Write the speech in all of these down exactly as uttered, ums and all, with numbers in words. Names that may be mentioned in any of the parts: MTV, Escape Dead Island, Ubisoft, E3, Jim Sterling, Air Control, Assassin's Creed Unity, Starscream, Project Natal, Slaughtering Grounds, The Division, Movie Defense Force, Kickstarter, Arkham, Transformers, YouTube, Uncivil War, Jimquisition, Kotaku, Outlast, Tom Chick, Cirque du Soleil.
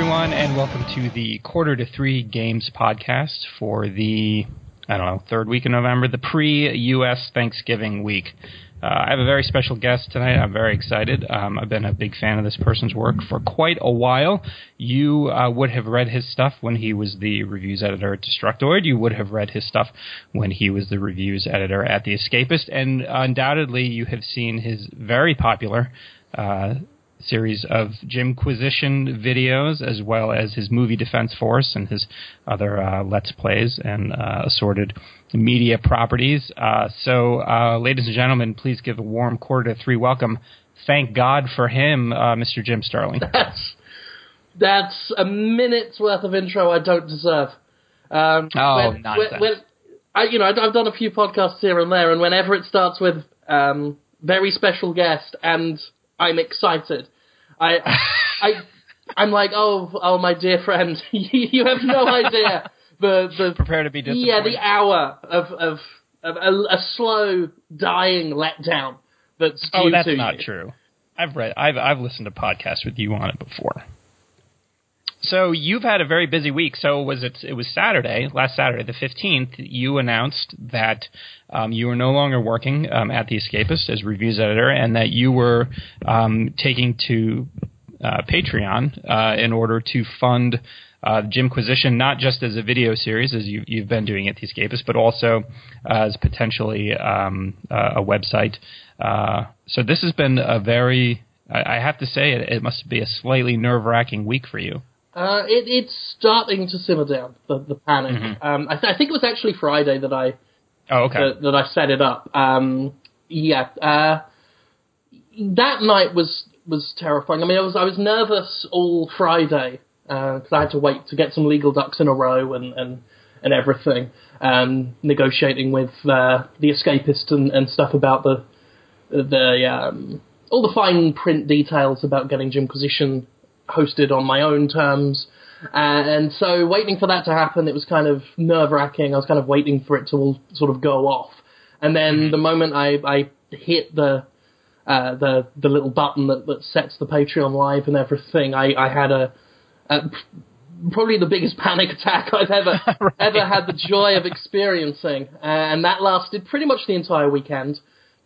everyone, and welcome to the Quarter to Three Games podcast for the, I don't know, third week in November, the pre-U S Thanksgiving week. Uh, I have a very special guest tonight. I'm very excited. Um, I've been a big fan of this person's work for quite a while. You uh, would have read his stuff when he was the reviews editor at Destructoid. You would have read his stuff when he was the reviews editor at The Escapist. And undoubtedly, you have seen his very popular uh series of Jimquisition videos, as well as his Movie Defense Force and his other uh, Let's Plays and uh, assorted media properties. Uh, so, uh, ladies and gentlemen, please give a warm quarter to three welcome. Thank God for him, uh, Mister Jim Sterling. That's, that's a minute's worth of intro I don't deserve. Um, oh, when, nonsense. When, when, I, you know, I've done a few podcasts here and there, and whenever it starts with um, very special guest and I'm excited. I, I, I'm like, oh, oh, my dear friend, you have no idea the the prepare to be disappointed. Yeah, the hour of of, of a, a slow dying letdown. That's oh, that's not you. True. I've read, I've I've listened to podcasts with you on it before. So you've had a very busy week. So was it? It was Saturday, last Saturday, the fifteenth. You announced that um, you were no longer working um, at The Escapist as reviews editor, and that you were um, taking to uh, Patreon uh, in order to fund uh, Jimquisition, not just as a video series as you, you've been doing at The Escapist, but also as potentially um, a, a website. Uh, so this has been a very, I have to say, it, it must be a slightly nerve-wracking week for you. Uh, it, it's starting to simmer down, the, the panic. Mm-hmm. Um, I, th- I think it was actually Friday that I oh, okay. that, that I set it up. Um, yeah, uh, that night was, was terrifying. I mean, I was I was nervous all Friday because uh, I had to wait to get some legal ducks in a row and and, and everything, um, negotiating with uh, The Escapist and, and stuff about the the um, all the fine print details about getting Jimquisition hosted on my own terms, and so waiting for that to happen, it was kind of nerve-wracking. I was kind of waiting for it to all sort of go off, and then the moment I, I hit the uh, the the little button that, that sets the Patreon live and everything, I, I had a, a probably the biggest panic attack I've ever right. ever had the joy of experiencing, and that lasted pretty much the entire weekend.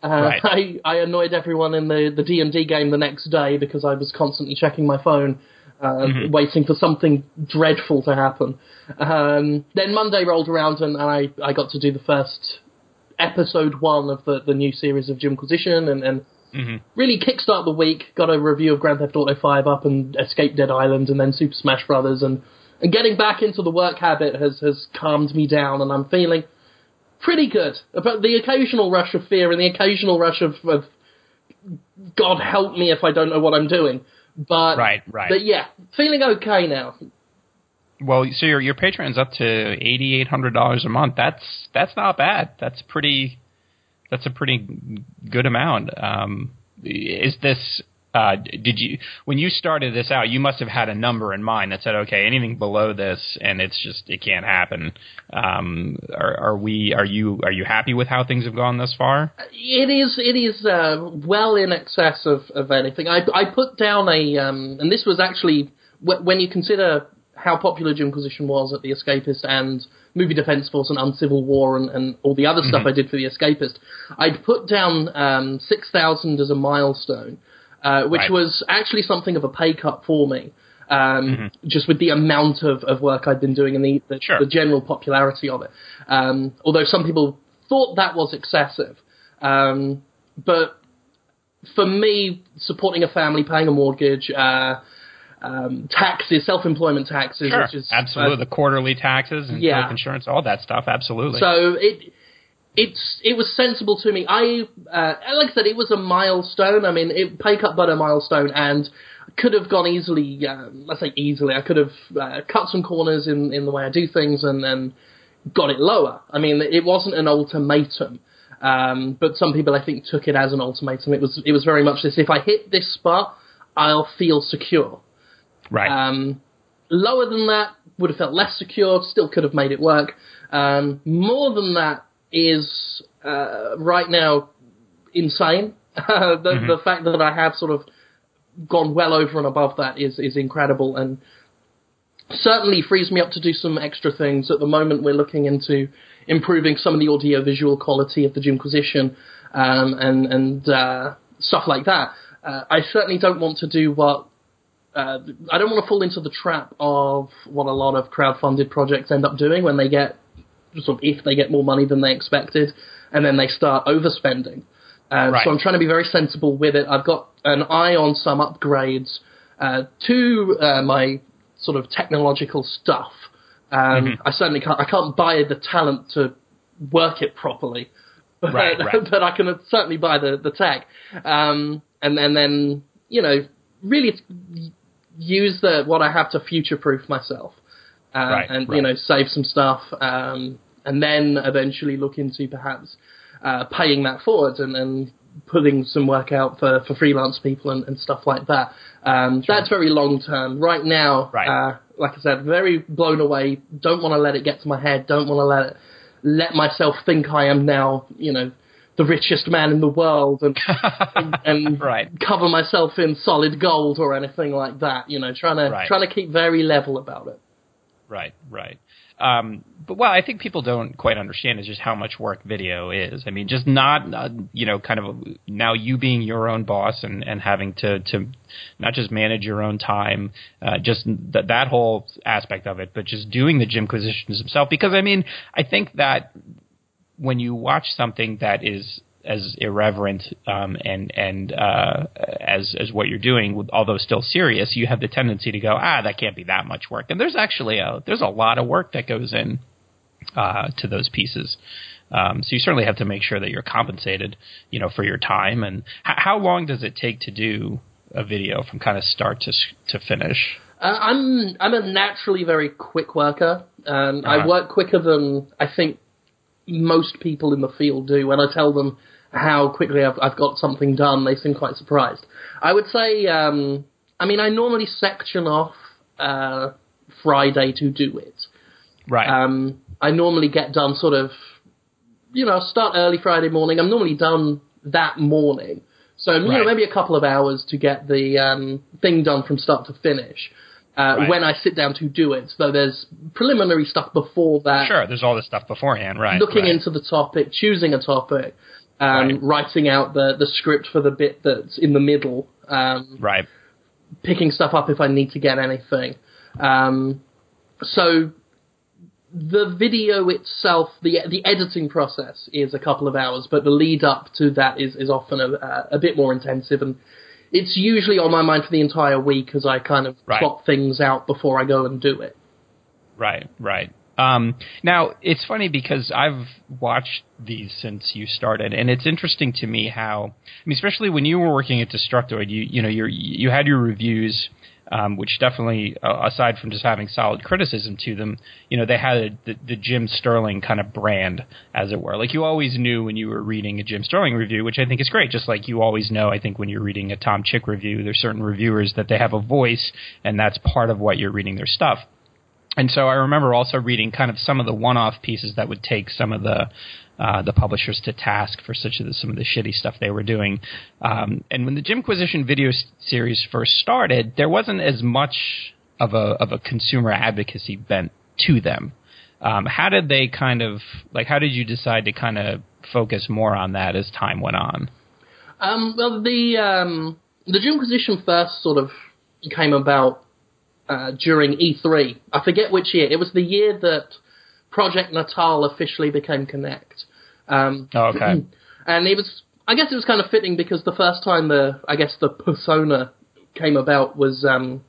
Uh, right. I, I annoyed everyone in the, the D and D game the next day because I was constantly checking my phone, uh, mm-hmm. waiting for something dreadful to happen. Um, then Monday rolled around and, and I, I got to do the first episode one of the, the new series of Jimquisition and, and mm-hmm. really kickstart the week. Got a review of Grand Theft Auto Five up and Escape Dead Island and then Super Smash Brothers. And, and getting back into the work habit has, has calmed me down and I'm feeling pretty good. But the occasional rush of fear and the occasional rush of, of God help me if I don't know what I'm doing. But, right, right. But yeah, feeling okay now. Well, so your your Patreon's up to eight thousand eight hundred dollars a month. That's that's not bad. That's pretty. That's a pretty good amount. Um, is this? Uh, did you when you started this out? You must have had a number in mind that said, "Okay, anything below this, and it's just it can't happen." Um, are, are we? Are you? Are you happy with how things have gone thus far? It is. It is uh, well in excess of, of anything. I, I put down a, um, and this was actually w- when you consider how popular Jimquisition was at The Escapist and Movie Defense Force and Uncivil War and, and all the other mm-hmm. stuff I did for The Escapist. I'd put down um, six thousand as a milestone. Uh, which right. was actually something of a pay cut for me, um, mm-hmm. just with the amount of, of work I'd been doing and the, the, sure. the general popularity of it. Um, although some people thought that was excessive. Um, but for me, supporting a family, paying a mortgage, uh, um, taxes, self-employment taxes. Sure, which is, absolutely. Uh, the quarterly taxes and yeah. insurance, all that stuff, absolutely. So it... It's it was sensible to me. I uh, like I said, it was a milestone. I mean, it pay cut but a milestone, and could have gone easily. Uh, let's say easily, I could have uh, cut some corners in, in the way I do things, and then got it lower. I mean, it wasn't an ultimatum, um, but some people I think took it as an ultimatum. It was it was very much this: if I hit this spot, I'll feel secure. Right. Um, lower than that would have felt less secure. Still could have made it work. Um, more than that. Is uh, right now insane. Uh, the, mm-hmm. the fact that I have sort of gone well over and above that is, is incredible, and certainly frees me up to do some extra things. At the moment, we're looking into improving some of the audio-visual quality of the Jimquisition um, and, and uh, stuff like that. Uh, I certainly don't want to do what... Uh, I don't want to fall into the trap of what a lot of crowdfunded projects end up doing when they get... sort of if they get more money than they expected, and then they start overspending. Uh, right. So I'm trying to be very sensible with it. I've got an eye on some upgrades uh, to uh, my sort of technological stuff. Um, mm-hmm. I certainly can't, I can't buy the talent to work it properly, but, right, right. but I can certainly buy the, the tech. Um, and, and then, you know, really use the, what I have to future-proof myself. Uh, right, and, right. you know, save some stuff, um, and then eventually look into perhaps uh, paying that forward and, and putting some work out for, for freelance people and, and stuff like that. Um, sure. That's very long-term. Right now, right. Uh, like I said, very blown away. Don't want to let it get to my head. Don't want to let it, let myself think I am now, you know, the richest man in the world and, and, and right. cover myself in solid gold or anything like that. You know, trying to, right. trying to keep very level about it. Right, right. Um, but what I think people don't quite understand is just how much work video is. I mean, just not, uh, you know, kind of a, now you being your own boss and, and having to, to not just manage your own time, uh, just th- that whole aspect of it, but just doing the Jimquisitions himself. Because, I mean, I think that when you watch something that is as irreverent um, and and uh, as as what you're doing, although still serious, you have the tendency to go, ah, that can't be that much work. And there's actually a there's a lot of work that goes in uh, to those pieces. Um, so you certainly have to make sure that you're compensated, you know, for your time. And h- how long does it take to do a video from kind of start to to finish? Uh, I'm I'm a naturally very quick worker. Um, uh-huh. I work quicker than I think most people in the field do. When I tell them how quickly I've, I've got something done, they seem quite surprised. I would say, um, I mean, I normally section off uh, Friday to do it. Right. Um, I normally get done sort of, you know, start early Friday morning. I'm normally done that morning. So you right. know, maybe a couple of hours to get the um, thing done from start to finish. Uh, right. When I sit down to do it, so there's preliminary stuff before that. Sure, there's all this stuff beforehand, right. Looking right. into the topic, choosing a topic, um, right. writing out the, the script for the bit that's in the middle. Um, right. Picking stuff up if I need to get anything. Um, so the video itself, the the editing process is a couple of hours, but the lead up to that is, is often a, uh, a bit more intensive, and it's usually on my mind for the entire week because I kind of right. plot things out before I go and do it. Right, right. Um, now, it's funny because I've watched these since you started, and it's interesting to me how, I mean, especially when you were working at Destructoid, you you know, you you had your reviews, um, which definitely, uh, aside from just having solid criticism to them, you know, they had a, the, the Jim Sterling kind of brand, as it were. Like, you always knew when you were reading a Jim Sterling review, which I think is great, just like you always know, I think, when you're reading a Tom Chick review, there's certain reviewers that they have a voice, and that's part of what you're reading their stuff. And so I remember also reading kind of some of the one-off pieces that would take some of the uh, the publishers to task for such of the, some of the shitty stuff they were doing. Um, and when the Jimquisition video s- series first started, there wasn't as much of a of a consumer advocacy bent to them. Um, how did they kind of like? How did you decide to kind of focus more on that as time went on? Um, well, the um, the Jimquisition first sort of came about Uh, during E three. I forget which year. It was the year that Project Natal officially became Kinect. Um, oh, okay. And it was, I guess it was kind of fitting because the first time the, I guess the persona came about was um,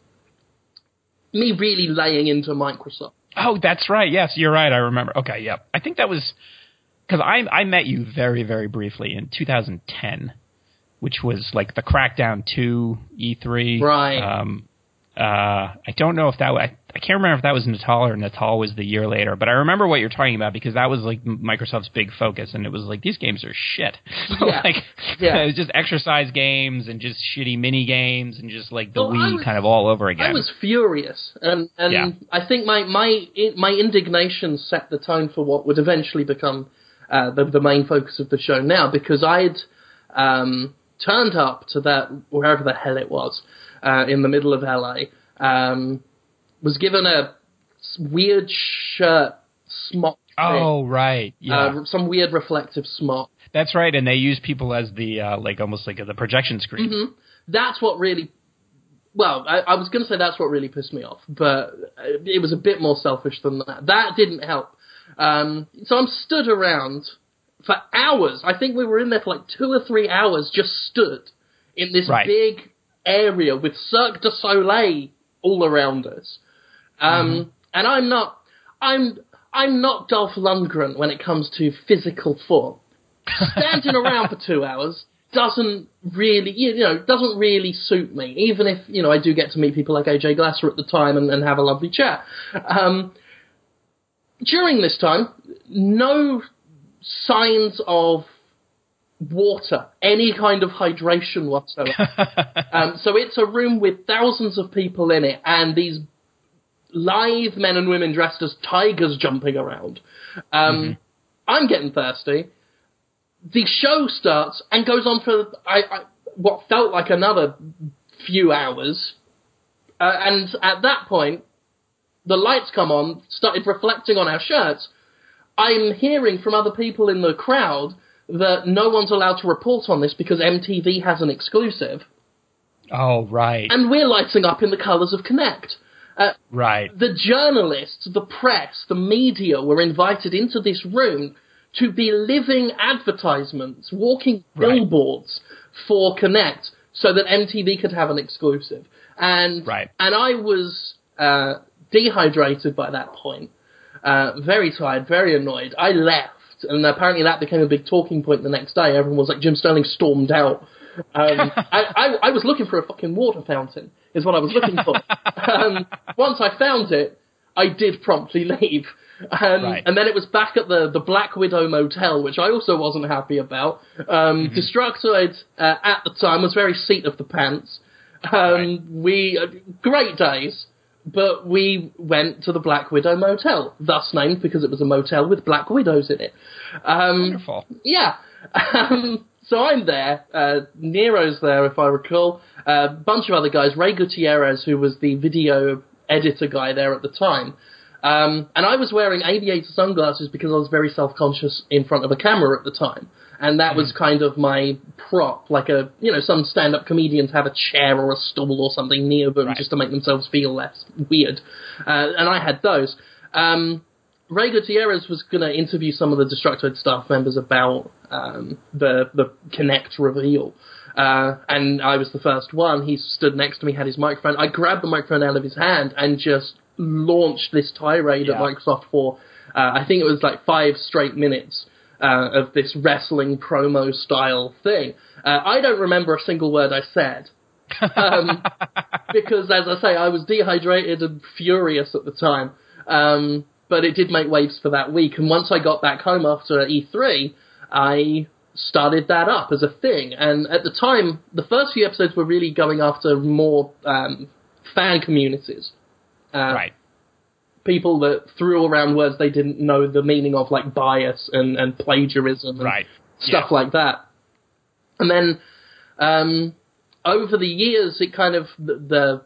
me really laying into Microsoft. Oh, that's right. Yes, you're right. I remember. Okay, yep. I think that was, because I, I met you very, very briefly in two thousand ten, which was like the Crackdown two E three. Right. Um, Uh, I don't know if that I, I can't remember if that was Natal or Natal was the year later, but I remember what you're talking about because that was like Microsoft's big focus, and it was like these games are shit. Yeah. like yeah. It was just exercise games and just shitty mini games and just like the well, Wii was, kind of all over again. I was furious, and and yeah. I think my my my indignation set the tone for what would eventually become uh, the the main focus of the show now, because I'd um, turned up to that wherever the hell it was. Uh, in the middle of L A, um, was given a weird shirt smock. Oh, thing. Right. Yeah. Uh, some weird reflective smock. That's right, and they use people as the, uh, like, almost like the projection screen. Mm-hmm. That's what really, well, I, I was going to say that's what really pissed me off, but it was a bit more selfish than that. That didn't help. Um, so I'm stood around for hours. I think we were in there for like two or three hours, just stood in this right. big area with Cirque du Soleil all around us. Um, mm-hmm. And I'm not, I'm, I'm not Dolph Lundgren when it comes to physical form. Standing around for two hours doesn't really, you know, doesn't really suit me. Even if, you know, I do get to meet people like A J Glasser at the time and, and have a lovely chat. Um, during this time, no signs of water, any kind of hydration whatsoever. um, so it's a room with thousands of people in it, and these live men and women dressed as tigers jumping around. Um, mm-hmm. I'm getting thirsty. The show starts and goes on for I, I, what felt like another few hours. Uh, and at that point, the lights come on, started reflecting on our shirts. I'm hearing from other people in the crowd that no one's allowed to report on this because M T V has an exclusive. Oh, right. And we're lighting up in the colours of Kinect. Uh, right. The journalists, the press, the media were invited into this room to be living advertisements, walking billboards right. for Kinect so that M T V could have an exclusive. And right. and I was uh, dehydrated by that point, uh, very tired, very annoyed. I left, and apparently that became a big talking point the next day. Everyone was like, Jim Sterling stormed out. Um, I, I, I was looking for a fucking water fountain, is what I was looking for. um, once I found it, I did promptly leave. Um, right. And then it was back at the, the Black Widow Motel, which I also wasn't happy about. Um, mm-hmm. Destructoid, uh, at the time, was very seat of the pants. Um, right. We uh, great days, but we went to the Black Widow Motel, thus named because it was a motel with black widows in it. Um, Wonderful. Yeah. Um, so I'm there. Uh, Nero's there, if I recall. A uh, bunch of other guys. Ray Gutierrez, who was the video editor guy there at the time. Um, and I was wearing aviator sunglasses because I was very self-conscious in front of a camera at the time. And that mm. was kind of my prop, like a, you know, some stand-up comedians have a chair or a stool or something near them right. just to make themselves feel less weird. Uh, and I had those. Um, Ray Gutierrez was going to interview some of the Destructoid staff members about um, the, the Kinect reveal. Uh, and I was the first one. He stood next to me, had his microphone. I grabbed the microphone out of his hand and just launched this tirade yeah. at Microsoft for, uh, I think it was like five straight minutes uh, of this wrestling promo style thing. Uh, I don't remember a single word I said um, because, as I say, I was dehydrated and furious at the time. Um, but it did make waves for that week. And once I got back home after E three, I started that up as a thing. And at the time, the first few episodes were really going after more um, fan communities. Uh, right. People that threw around words they didn't know the meaning of, like bias and, and plagiarism and right. stuff yeah. like that. And then um, over the years, it kind of, the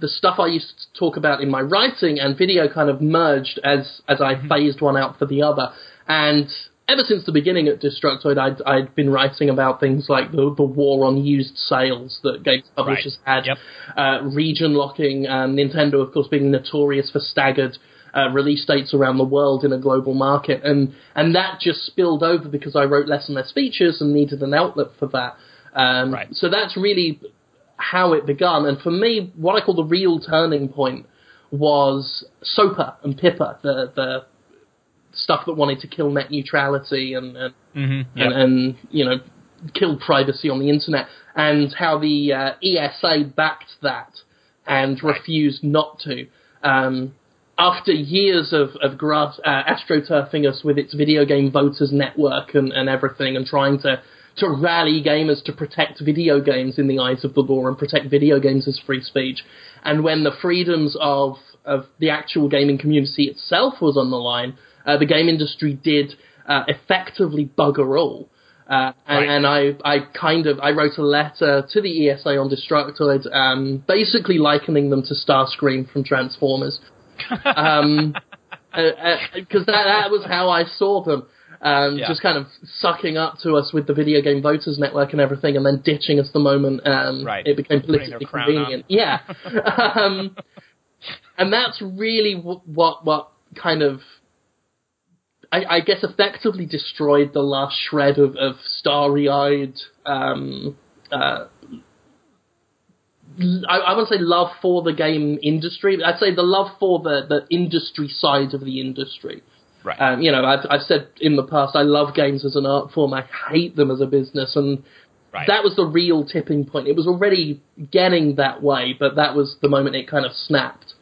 the stuff I used to talk about in my writing and video kind of merged as, as I phased one out for the other. And ever since the beginning at Destructoid, I'd, I'd been writing about things like the, the war on used sales that games publishers right. had, yep. uh, region locking, um, Nintendo, of course, being notorious for staggered uh, release dates around the world in a global market. And, and that just spilled over because I wrote less and less features and needed an outlet for that. Um, right. So that's really how it began. And for me, what I call the real turning point was SOPA and PIPA, the the... stuff that wanted to kill net neutrality and and, mm-hmm, yep. and and you know kill privacy on the internet, and how the uh, E S A backed that and right. refused not to. Um, after years of of grass, uh, astroturfing us with its Video Game Voters Network and, and everything, and trying to to rally gamers to protect video games in the eyes of the law and protect video games as free speech, and when the freedoms of of the actual gaming community itself was on the line. Uh, the game industry did uh, effectively bugger all. Uh, and, right. and I, I kind of, I wrote a letter to the E S A on Destructoid, um, basically likening them to Starscream from Transformers. Um, because that, that was how I saw them. Um, yeah. Just kind of sucking up to us with the Video Game Voters Network and everything, and then ditching us the moment um, right. it became politically convenient. Yeah. um, and that's really w- what what kind of, I, I guess, effectively destroyed the last shred of, of starry-eyed, um, uh, I, I wouldn't say love for the game industry, but I'd say the love for the, the industry side of the industry. Right. Um, you know, I've, I've said in the past, I love games as an art form. I hate them as a business. And right. that was the real tipping point. It was already getting that way, but that was the moment it kind of snapped.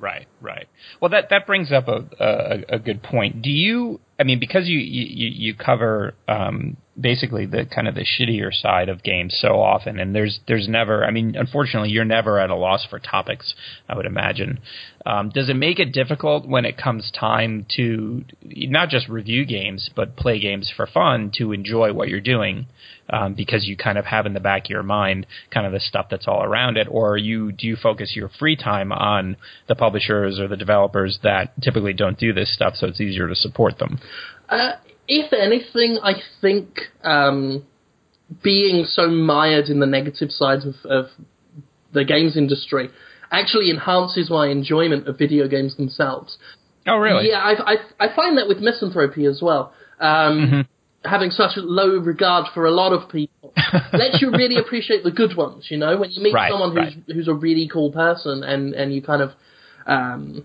Right, right. Well, that, that brings up a, a, a good point. Do you, I mean, because you, you, you cover um, basically the kind of the shittier side of games so often, and there's there's never, I mean, unfortunately, you're never at a loss for topics, I would imagine. Um, does it make it difficult when it comes time to not just review games, but play games for fun, to enjoy what you're doing? Um, because you kind of have in the back of your mind kind of the stuff that's all around it, or you do you focus your free time on the publishers or the developers that typically don't do this stuff, so it's easier to support them? Uh, if anything, I think um, being so mired in the negative sides of, of the games industry actually enhances my enjoyment of video games themselves. Oh, really? Yeah, I, I, I find that with misanthropy as well. Um, mm-hmm. Having such a low regard for a lot of people lets you really appreciate the good ones, you know? When you meet right, someone who's right. who's a really cool person and, and you kind of, um,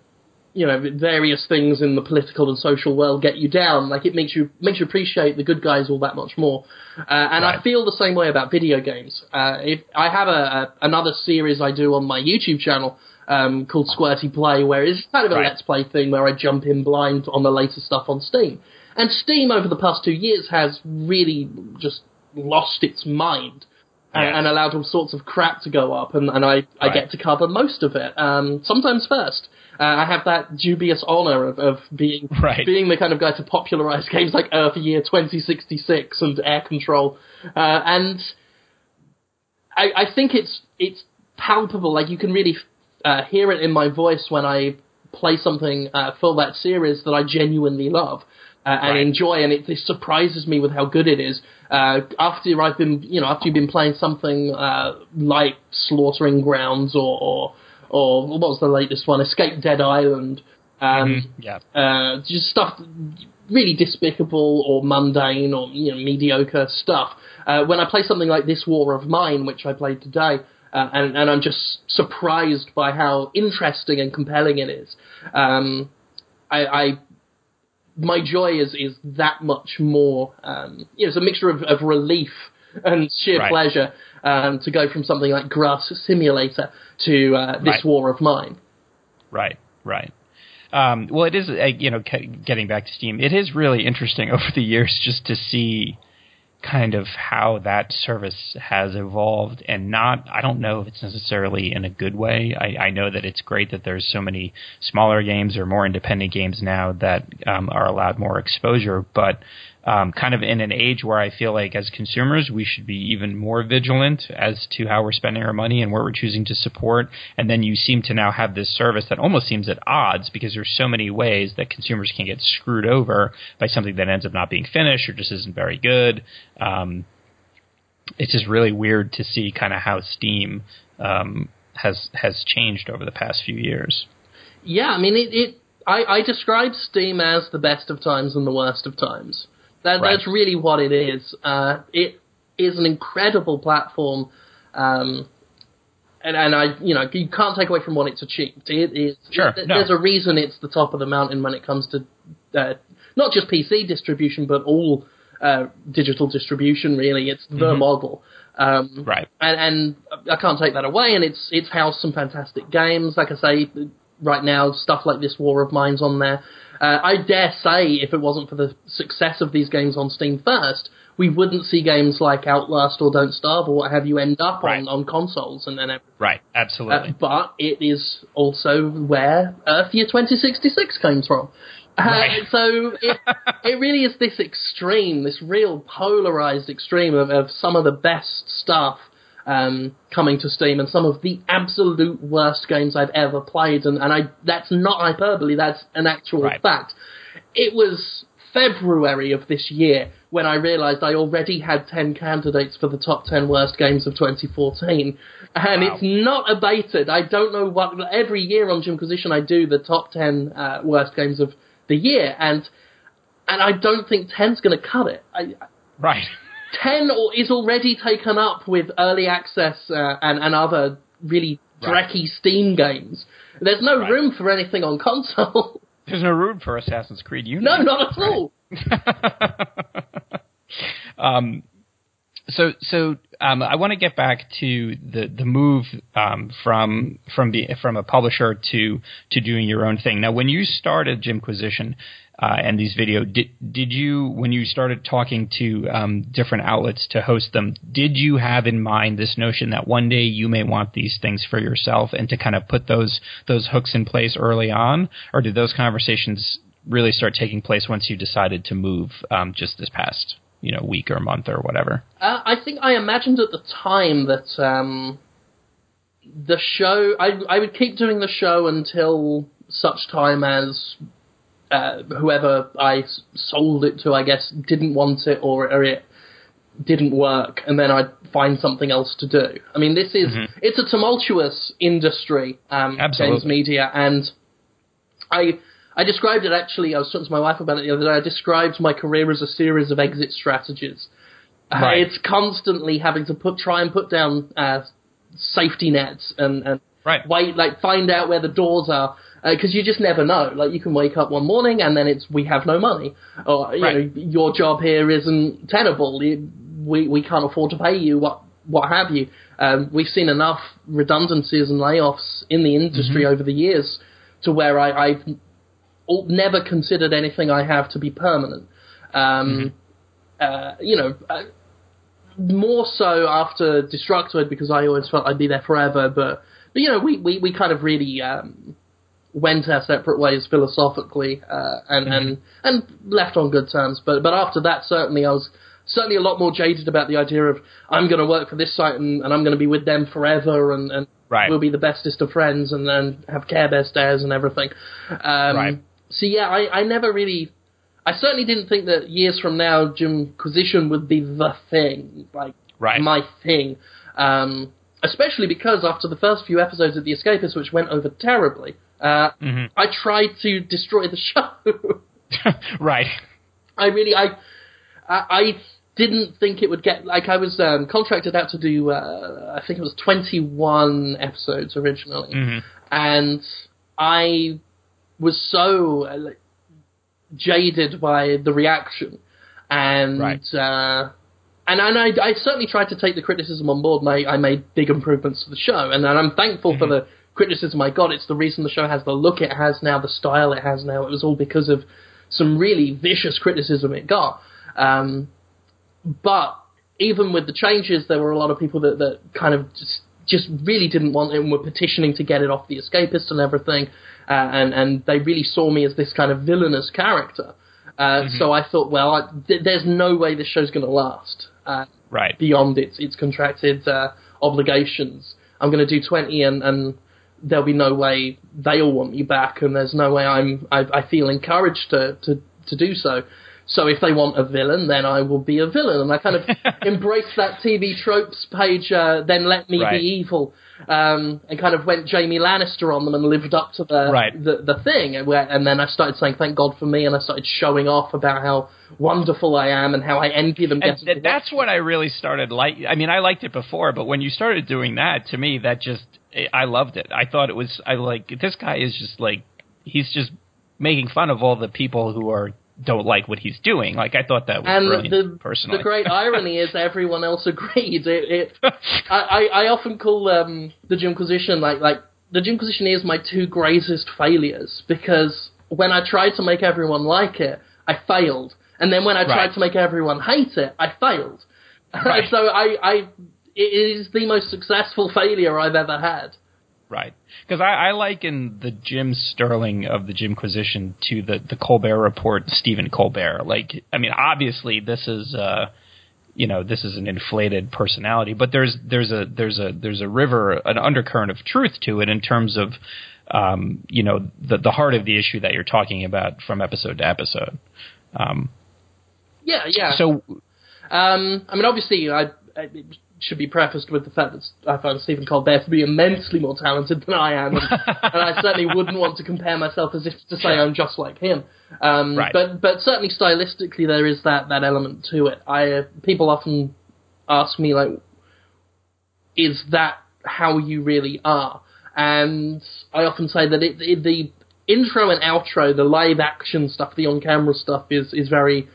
you know, various things in the political and social world get you down, like it makes you makes you appreciate the good guys all that much more. Uh, and right. I feel the same way about video games. Uh, if I have a, a another series I do on my YouTube channel um, called Squirty Play, where it's kind of a right. Let's Play thing where I jump in blind on the later stuff on Steam. And Steam over the past two years has really just lost its mind and, yes. and allowed all sorts of crap to go up, and, and I, right. I get to cover most of it, um, sometimes first. Uh, I have that dubious honor of, of being right. being the kind of guy to popularize games like Earth Year twenty sixty-six and Air Control, uh, and I, I think it's it's palpable. Like you can really uh, hear it in my voice when I play something uh, for that series that I genuinely love. Uh, and right. enjoy, and it, it surprises me with how good it is. Uh, after I've been, you know, after you've been playing something uh, like Slaughtering Grounds or, or, or what was the latest one, Escape Dead Island, um, mm-hmm. yeah, uh, just stuff really despicable or mundane or you know mediocre stuff. Uh, when I play something like This War of Mine, which I played today. Uh, and, and I'm just surprised by how interesting and compelling it is. Um, I. I My joy is, is that much more, um, you know, it's a mixture of, of relief and sheer right. pleasure um, to go from something like Grass Simulator to uh, This right. War of Mine. Right, right. Um, well, it is, uh, you know, c- getting back to Steam, it is really interesting over the years just to see kind of how that service has evolved, and not, I don't know if it's necessarily in a good way. I, I know that it's great that there's so many smaller games or more independent games now that um, are allowed more exposure, but um, kind of in an age where I feel like as consumers, we should be even more vigilant as to how we're spending our money and where we're choosing to support. And then you seem to now have this service that almost seems at odds, because there's so many ways that consumers can get screwed over by something that ends up not being finished or just isn't very good. Um, it's just really weird to see kind of how Steam um, has has changed over the past few years. Yeah, I mean, it. it I, I describe Steam as the best of times and the worst of times. That, right. That's really what it is. Uh, it is an incredible platform, um, and, and I, you know, you can't take away from what it's achieved. It is sure, th- no. There's a reason it's the top of the mountain when it comes to uh, not just P C distribution, but all. Uh, digital distribution, really. It's the mm-hmm. model. Um, right. And, and I can't take that away, and it's it's housed some fantastic games. Like I say, right now, stuff like This War of Mine's on there. Uh, I dare say, if it wasn't for the success of these games on Steam first, we wouldn't see games like Outlast or Don't Starve or what have you end up right. on, on consoles and then everything. Right, absolutely. Uh, but it is also where Earth Year twenty sixty-six comes from. Uh, right. So it, it really is this extreme, this real polarized extreme of, of some of the best stuff um, coming to Steam, and some of the absolute worst games I've ever played, and, and I that's not hyperbole, that's an actual right. fact. It was February of this year when I realised I already had ten candidates for the top ten worst games of twenty fourteen, and wow. it's not abated. I don't know what... Every year on Jimquisition I do the top ten uh, worst games of the year, and and I don't think ten's going to cut it. I, right. ten is already taken up with early access uh, and, and other really drecky right. Steam games. There's no right. room for anything on console. There's no room for Assassin's Creed Unity. No, not at all. um, so, so um, I want to get back to the the move um, from from be, from a publisher to to doing your own thing. Now, when you started Jimquisition uh, and these video, did did you when you started talking to um, different outlets to host them, did you have in mind this notion that one day you may want these things for yourself and to kind of put those those hooks in place early on, or did those conversations really start taking place once you decided to move um, just this past, you know, week or month or whatever? Uh, I think I imagined at the time that um, the show, I, I would keep doing the show until such time as uh, whoever I sold it to, I guess, didn't want it or, or it didn't work, and then I'd find something else to do. I mean, this is, mm-hmm. it's a tumultuous industry, um, games media, and I... I described it, actually, I was talking to my wife about it the other day, I described my career as a series of exit strategies. Right. Uh, it's constantly having to put try and put down uh, safety nets and, and right. wait, like find out where the doors are, because uh, you just never know. Like, you can wake up one morning and then it's, we have no money, or you right. know, your job here isn't tenable, you, we, we can't afford to pay you, what what have you. Um, we've seen enough redundancies and layoffs in the industry mm-hmm. over the years to where I, I've never considered anything I have to be permanent. Um, mm-hmm. uh, you know, uh, more so after Destructoid, because I always felt I'd be there forever, but, but you know, we, we, we kind of really um, went our separate ways philosophically uh, and, mm-hmm. and and left on good terms. But, but after that, certainly I was certainly a lot more jaded about the idea of I'm going to work for this site and, and I'm going to be with them forever and, and right. we'll be the bestest of friends and then have Care Bear stares and everything. Um, right. So, yeah, I, I never really... I certainly didn't think that years from now, Jimquisition would be the thing. Like, right. my thing. Um, especially because after the first few episodes of The Escapist, which went over terribly, uh, mm-hmm. I tried to destroy the show. right. I really... I, I I didn't think it would get... Like, I was um, contracted out to do, uh, I think it was twenty-one episodes originally. Mm-hmm. And I... was so uh, like, jaded by the reaction, and right. uh, and, and I, I certainly tried to take the criticism on board. My, I made big improvements to the show, and, and I'm thankful mm-hmm. for the criticism I got. It's the reason the show has the look it has now, the style it has now. It was all because of some really vicious criticism it got. Um, but even with the changes, there were a lot of people that, that kind of just just really didn't want it and were petitioning to get it off The Escapist and everything, uh, and, and they really saw me as this kind of villainous character. Uh, mm-hmm. So I thought, well, I, th- there's no way this show's going to last uh, right. beyond its its contracted uh, obligations. I'm going to do twenty and, and there'll be no way they'll want me back, and there's no way I'm I, I feel encouraged to, to, to do so. So if they want a villain, then I will be a villain. And I kind of embraced that T V Tropes page, uh, then let me right. be evil, um, and kind of went Jamie Lannister on them and lived up to the, right. the, the thing. And then I started saying, thank God for me, and I started showing off about how wonderful I am and how I envy them. And th- that's what I really started like. I mean, I liked it before, but when you started doing that, to me, that just, I loved it. I thought it was, I like, this guy is just like, he's just making fun of all the people who are, don't like what he's doing. Like, I thought that was and brilliant, the, personally. The great irony is everyone else agreed. It, it, I, I often call um, the Jimquisition, like, like the Jimquisition is my two greatest failures, because when I tried to make everyone like it, I failed. And then when I tried right. to make everyone hate it, I failed. Right. so I, I, it is the most successful failure I've ever had. Right. Because I, I liken the Jim Sterling of the Jimquisition to the, the Colbert Report, Stephen Colbert. Like, I mean, obviously this is uh, you know, this is an inflated personality, but there's there's a there's a there's a river, an undercurrent of truth to it in terms of um, you know, the the heart of the issue that you're talking about from episode to episode. Um, yeah, yeah. So, um, I mean, obviously, I, I it should be prefaced with the fact that I found Stephen Colbert to be immensely more talented than I am, and, and I certainly wouldn't want to compare myself as if to say I'm just like him. Um, right. But but certainly stylistically, there is that that element to it. I uh, people often ask me, like, is that how you really are? And I often say that it, it, the intro and outro, the live action stuff, the on camera stuff, is is very,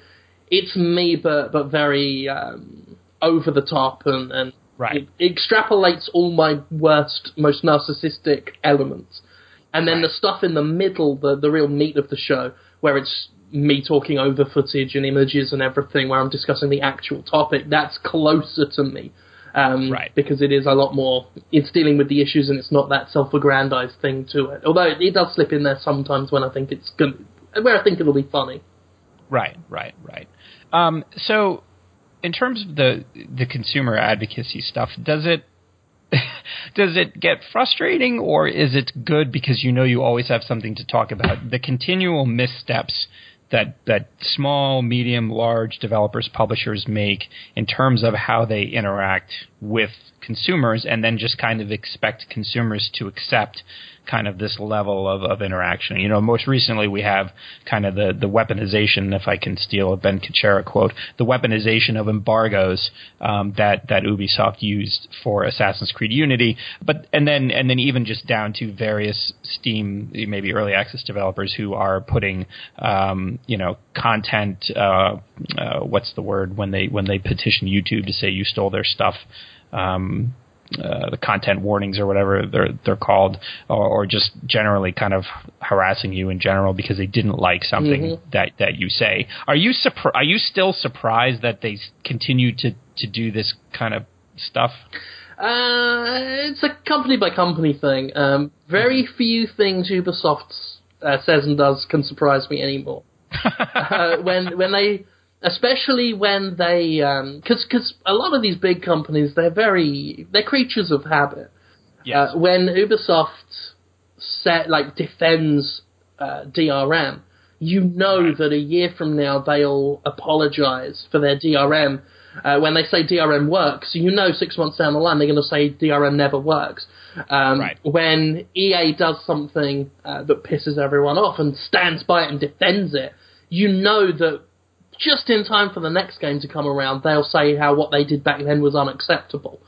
it's me, but but very um, over the top, and, and right. it extrapolates all my worst, most narcissistic elements. And then right. the stuff in the middle, the the real meat of the show, where it's me talking over footage and images and everything, where I'm discussing the actual topic, that's closer to me. Um, right. Because it is a lot more, it's dealing with the issues, and it's not that self-aggrandized thing to it. Although it, it does slip in there sometimes when I think it's good, where I think it'll be funny. Right, right, right. Um, so, in terms of the the consumer advocacy stuff, does it does it get frustrating, or is it good because you know you always have something to talk about? The continual missteps that that small, medium, large developers, publishers make in terms of how they interact with consumers, and then just kind of expect consumers to accept kind of this level of, of interaction. You know, most recently we have kind of the, the weaponization, if I can steal a Ben Kachera quote, the weaponization of embargoes um, that, that Ubisoft used for Assassin's Creed Unity. But and then and then even just down to various Steam, maybe early access developers who are putting um, you know, content, uh, uh, what's the word, when they when they petition YouTube to say you stole their stuff. Um, uh, the content warnings or whatever they're they're called, or, or just generally kind of harassing you in general because they didn't like something mm-hmm. that, that you say. Are you surpri- Are you still surprised that they continue to, to do this kind of stuff? Uh, it's a company by company thing. Um, very mm-hmm. few things Ubisoft uh, says and does can surprise me anymore. uh, when when they. Especially when they, because um, because a lot of these big companies, they're very they're creatures of habit. Yes. Uh, when Ubisoft set like defends uh, D R M, you know right. that a year from now they'll apologize for their D R M. Uh, when they say D R M works, you know six months down the line they're going to say D R M never works. Um, right. When E A does something uh, that pisses everyone off and stands by it and defends it, you know that. Just in time for the next game to come around, they'll say how what they did back then was unacceptable.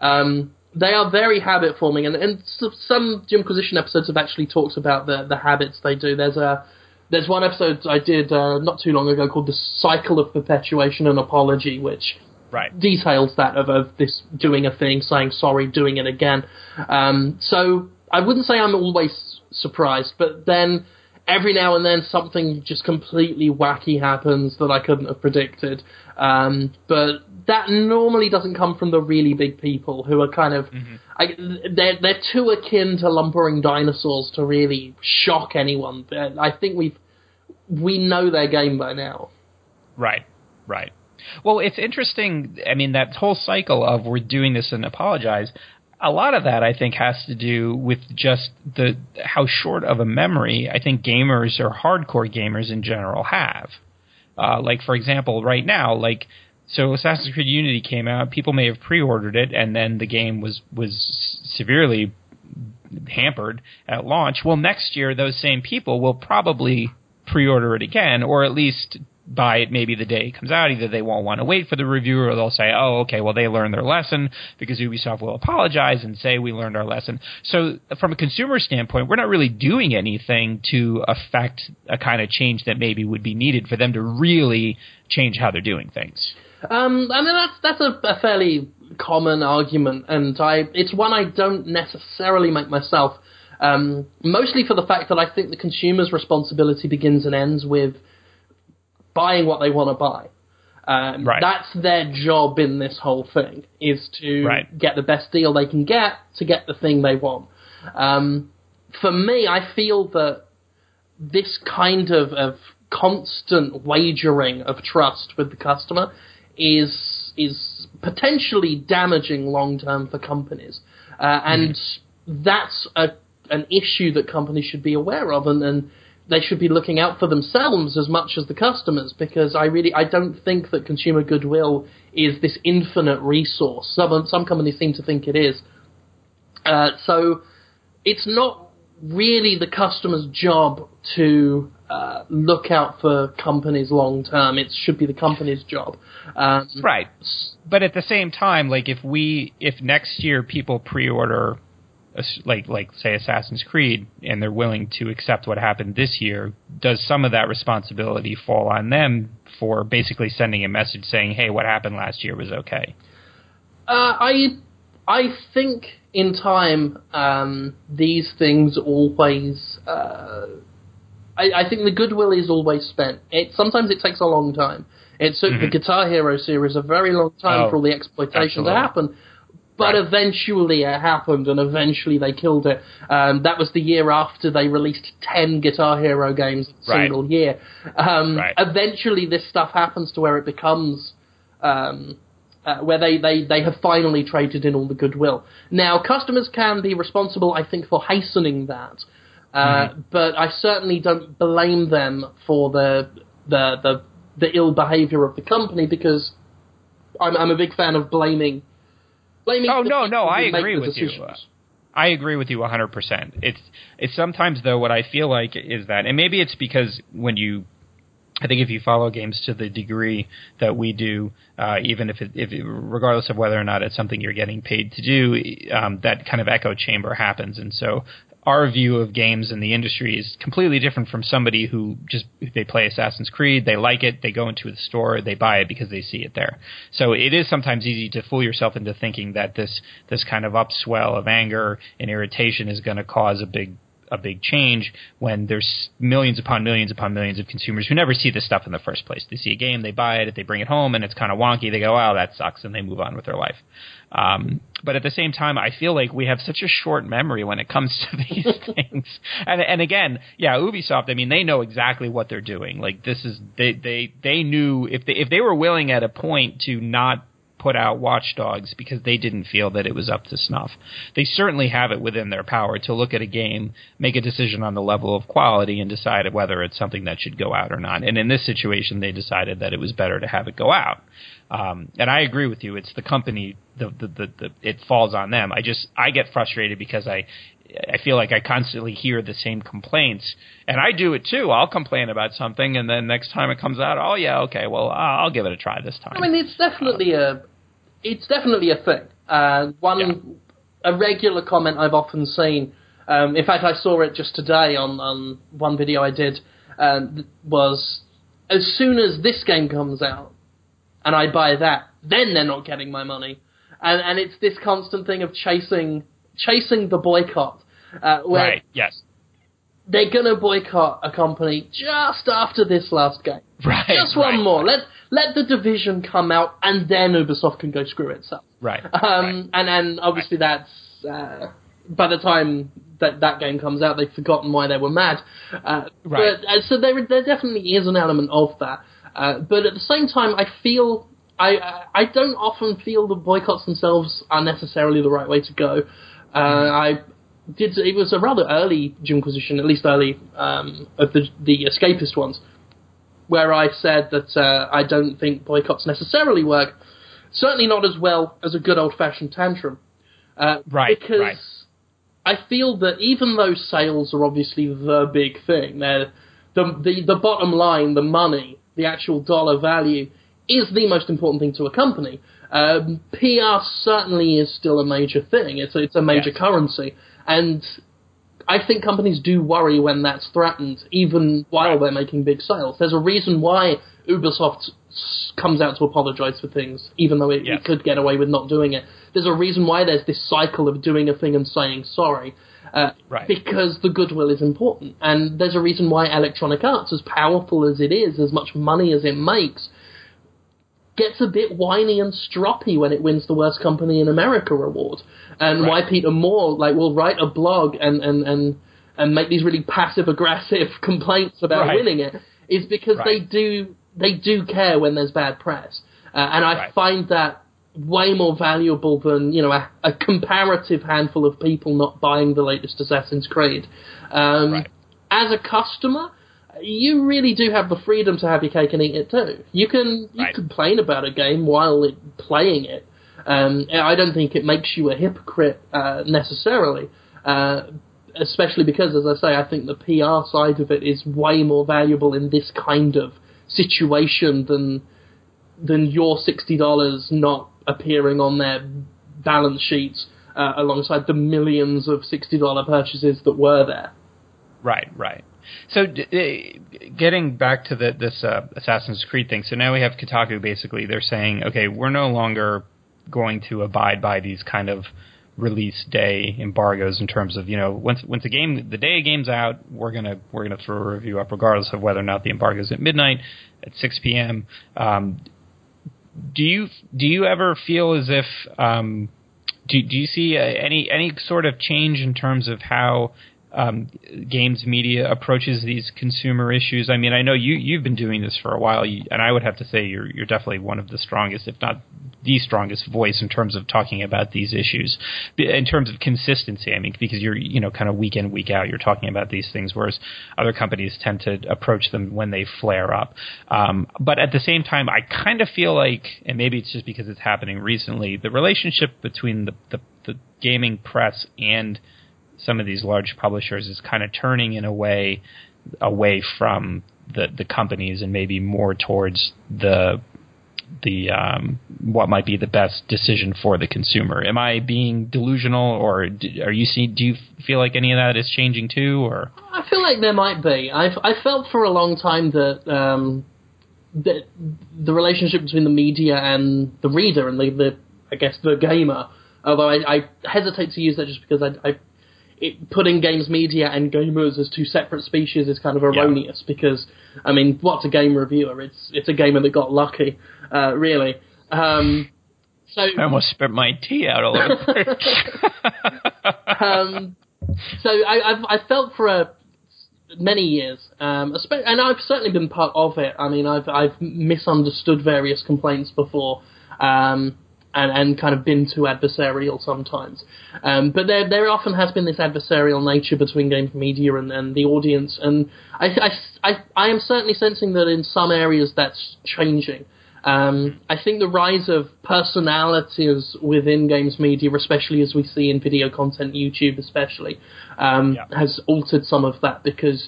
Um, they are very habit-forming, and, and some Jimquisition episodes have actually talked about the, the habits they do. There's a there's one episode I did uh, not too long ago called The Cycle of Perpetuation and Apology, which right. details that of, of this doing a thing, saying sorry, doing it again. Um, so I wouldn't say I'm always surprised, but then... Every now and then something just completely wacky happens that I couldn't have predicted. Um, but that normally doesn't come from the really big people who are kind of... Mm-hmm. I, they're, they're too akin to lumbering dinosaurs to really shock anyone. I think we've we know their game by now. Right, right. Well, it's interesting. I mean, that whole cycle of we're doing this and apologize... A lot of that, I think, has to do with just the how short of a memory I think gamers or hardcore gamers in general have. Uh, like, for example, right now, like, so Assassin's Creed Unity came out. People may have pre-ordered it, and then the game was, was severely hampered at launch. Well, next year, those same people will probably pre-order it again, or at least... buy it maybe the day it comes out. Either they won't want to wait for the review, or they'll say, oh, okay, well, they learned their lesson because Ubisoft will apologize and say we learned our lesson. So from a consumer standpoint, we're not really doing anything to affect a kind of change that maybe would be needed for them to really change how they're doing things. Um, I mean, that's that's a, a fairly common argument, and I it's one I don't necessarily make myself, um, mostly for the fact that I think the consumer's responsibility begins and ends with buying what they want to buy. Um, right. That's their job in this whole thing, is to right. get the best deal they can get to get the thing they want. Um, for me, I feel that this kind of, of constant wagering of trust with the customer is is is potentially damaging long term for companies, uh, and mm. that's a an issue that companies should be aware of, and, and they should be looking out for themselves as much as the customers, because I really I don't think that consumer goodwill is this infinite resource. Some some companies seem to think it is. Uh, so it's not really the customer's job to uh, look out for companies long term. It should be the company's job. Um, right. But at the same time, like if we if next year people pre-order like like say Assassin's Creed and they're willing to accept what happened this year, does some of that responsibility fall on them for basically sending a message saying, hey, what happened last year was okay? Uh, I I think in time um, these things always uh, I, I think the goodwill is always spent. It sometimes it takes a long time. It took mm-hmm. the Guitar Hero series a very long time oh, for all the exploitation absolutely. to happen. But eventually it happened, and eventually they killed it. Um, that was the year after they released ten Guitar Hero games in a right. single year. Um, right. Eventually this stuff happens to where it becomes... Um, uh, where they, they, they have finally traded in all the goodwill. Now, customers can be responsible, I think, for hastening that. Uh, mm-hmm. But I certainly don't blame them for the the, the, the ill behavior of the company, because I'm, I'm a big fan of blaming... Oh no, no, I agree with you. I agree with you one hundred percent. It's it's sometimes though what I feel like is that, and maybe it's because when you, I think if you follow games to the degree that we do, uh, even if it, if it, regardless of whether or not it's something you're getting paid to do, um, that kind of echo chamber happens, and so our view of games in the industry is completely different from somebody who just, they play Assassin's Creed, they like it, they go into the store, they buy it because they see it there. So it is sometimes easy to fool yourself into thinking that this, this kind of upswell of anger and irritation is going to cause a big, a big change when there's millions upon millions upon millions of consumers who never see this stuff in the first place. They see a game, they buy it, they bring it home, and it's kind of wonky. They go, wow, that sucks, and they move on with their life. Um, But at the same time, I feel like we have such a short memory when it comes to these things. And and again, yeah, Ubisoft, I mean, they know exactly what they're doing. Like this is they they, they knew if they if they were willing at a point to not put out Watch Dogs because they didn't feel that it was up to snuff, they certainly have it within their power to look at a game, make a decision on the level of quality, and decide whether it's something that should go out or not. And in this situation, they decided that it was better to have it go out. Um, and I agree with you. It's the company, the, the, the, the, it falls on them. I just, I get frustrated because I, I feel like I constantly hear the same complaints, and I do it too. I'll complain about something, and then next time it comes out, oh yeah, okay, well, I'll give it a try this time. I mean, it's definitely um, a, it's definitely a thing. Uh, one, yeah. a regular comment I've often seen, um, in fact, I saw it just today on, on one video I did, uh, was as soon as this game comes out, and I buy that, then they're not getting my money. And and it's this constant thing of chasing chasing the boycott. Uh, where right, yes. They're going to boycott a company just after this last game. Right, Just one right, more. Right. Let let The Division come out, and then Ubisoft can go screw itself. Right. Um, right. And, and obviously right. that's... Uh, by the time that that game comes out, they've forgotten why they were mad. Uh, right. But, uh, so there, there definitely is an element of that. Uh, but at the same time, I feel I I don't often feel the boycotts themselves are necessarily the right way to go. Uh, I did it was a rather early Jimquisition, at least early um, of the the Escapist ones, where I said that uh, I don't think boycotts necessarily work. Certainly not as well as a good old fashioned tantrum. Uh, right. Because right. I feel that even though sales are obviously the big thing, they're the the, the bottom line, the money. The actual dollar value is the most important thing to a company. Um, P R certainly is still a major thing. It's a, it's a major yes. currency. And I think companies do worry when that's threatened, even while they're making big sales. There's a reason why Ubisoft comes out to apologize for things, even though it, yes. it could get away with not doing it. There's a reason why there's this cycle of doing a thing and saying sorry. Uh, right. Because the goodwill is important, and there's a reason why Electronic Arts, as powerful as it is, as much money as it makes, gets a bit whiny and stroppy when it wins the Worst Company in America award, and right. why Peter Moore like will write a blog and, and, and, and make these really passive-aggressive complaints about right. winning it, is because right. they do they do care when there's bad press. Uh, and I right. find that way more valuable than, you know, a, a comparative handful of people not buying the latest Assassin's Creed. Um, right. As a customer, you really do have the freedom to have your cake and eat it too. You can you right. complain about a game while it, playing it. Um, I don't think it makes you a hypocrite uh, necessarily, uh, especially because, as I say, I think the P R side of it is way more valuable in this kind of situation than than your sixty dollars not appearing on their balance sheets uh, alongside the millions of sixty dollars purchases that were there. Right, right. So d- getting back to the, this uh, Assassin's Creed thing, so now we have Kotaku basically. They're saying, okay, we're no longer going to abide by these kind of release day embargoes in terms of, you know, once once the game the day a game's out, we're gonna we're gonna throw a review up regardless of whether or not the embargo's at midnight, at six p.m. Um, do you do you ever feel as if um, do do you see uh, any any sort of change in terms of how Um, games media approaches these consumer issues? I mean, I know you, you've been doing this for a while, you, and I would have to say you're, you're definitely one of the strongest, if not the strongest voice in terms of talking about these issues, in terms of consistency. I mean, because you're, you know, kind of week in, week out, you're talking about these things, whereas other companies tend to approach them when they flare up. Um, but at the same time, I kind of feel like, and maybe it's just because it's happening recently, the relationship between the, the, the gaming press and some of these large publishers is kind of turning in a way away from the, the companies and maybe more towards the the um, what might be the best decision for the consumer. Am I being delusional, or do, are you see, do you feel like any of that is changing too? Or I feel like there might be. I've I felt for a long time that um, that the relationship between the media and the reader and the, the I guess the gamer. Although I, I hesitate to use that just because I. I It, putting games media and gamers as two separate species is kind of erroneous yeah. because, I mean, what's a game reviewer? It's it's a gamer that got lucky, uh, really. Um, so I almost spit my tea out all over the place. um, so I, I've I felt for a, many years, um, and I've certainly been part of it. I mean, I've I've misunderstood various complaints before. Um, And, and kind of been too adversarial sometimes. Um, but there there often has been this adversarial nature between games media and, and the audience, and I, I, I, I am certainly sensing that in some areas that's changing. Um, I think the rise of personalities within games media, especially as we see in video content, YouTube especially, um, yeah. has altered some of that, because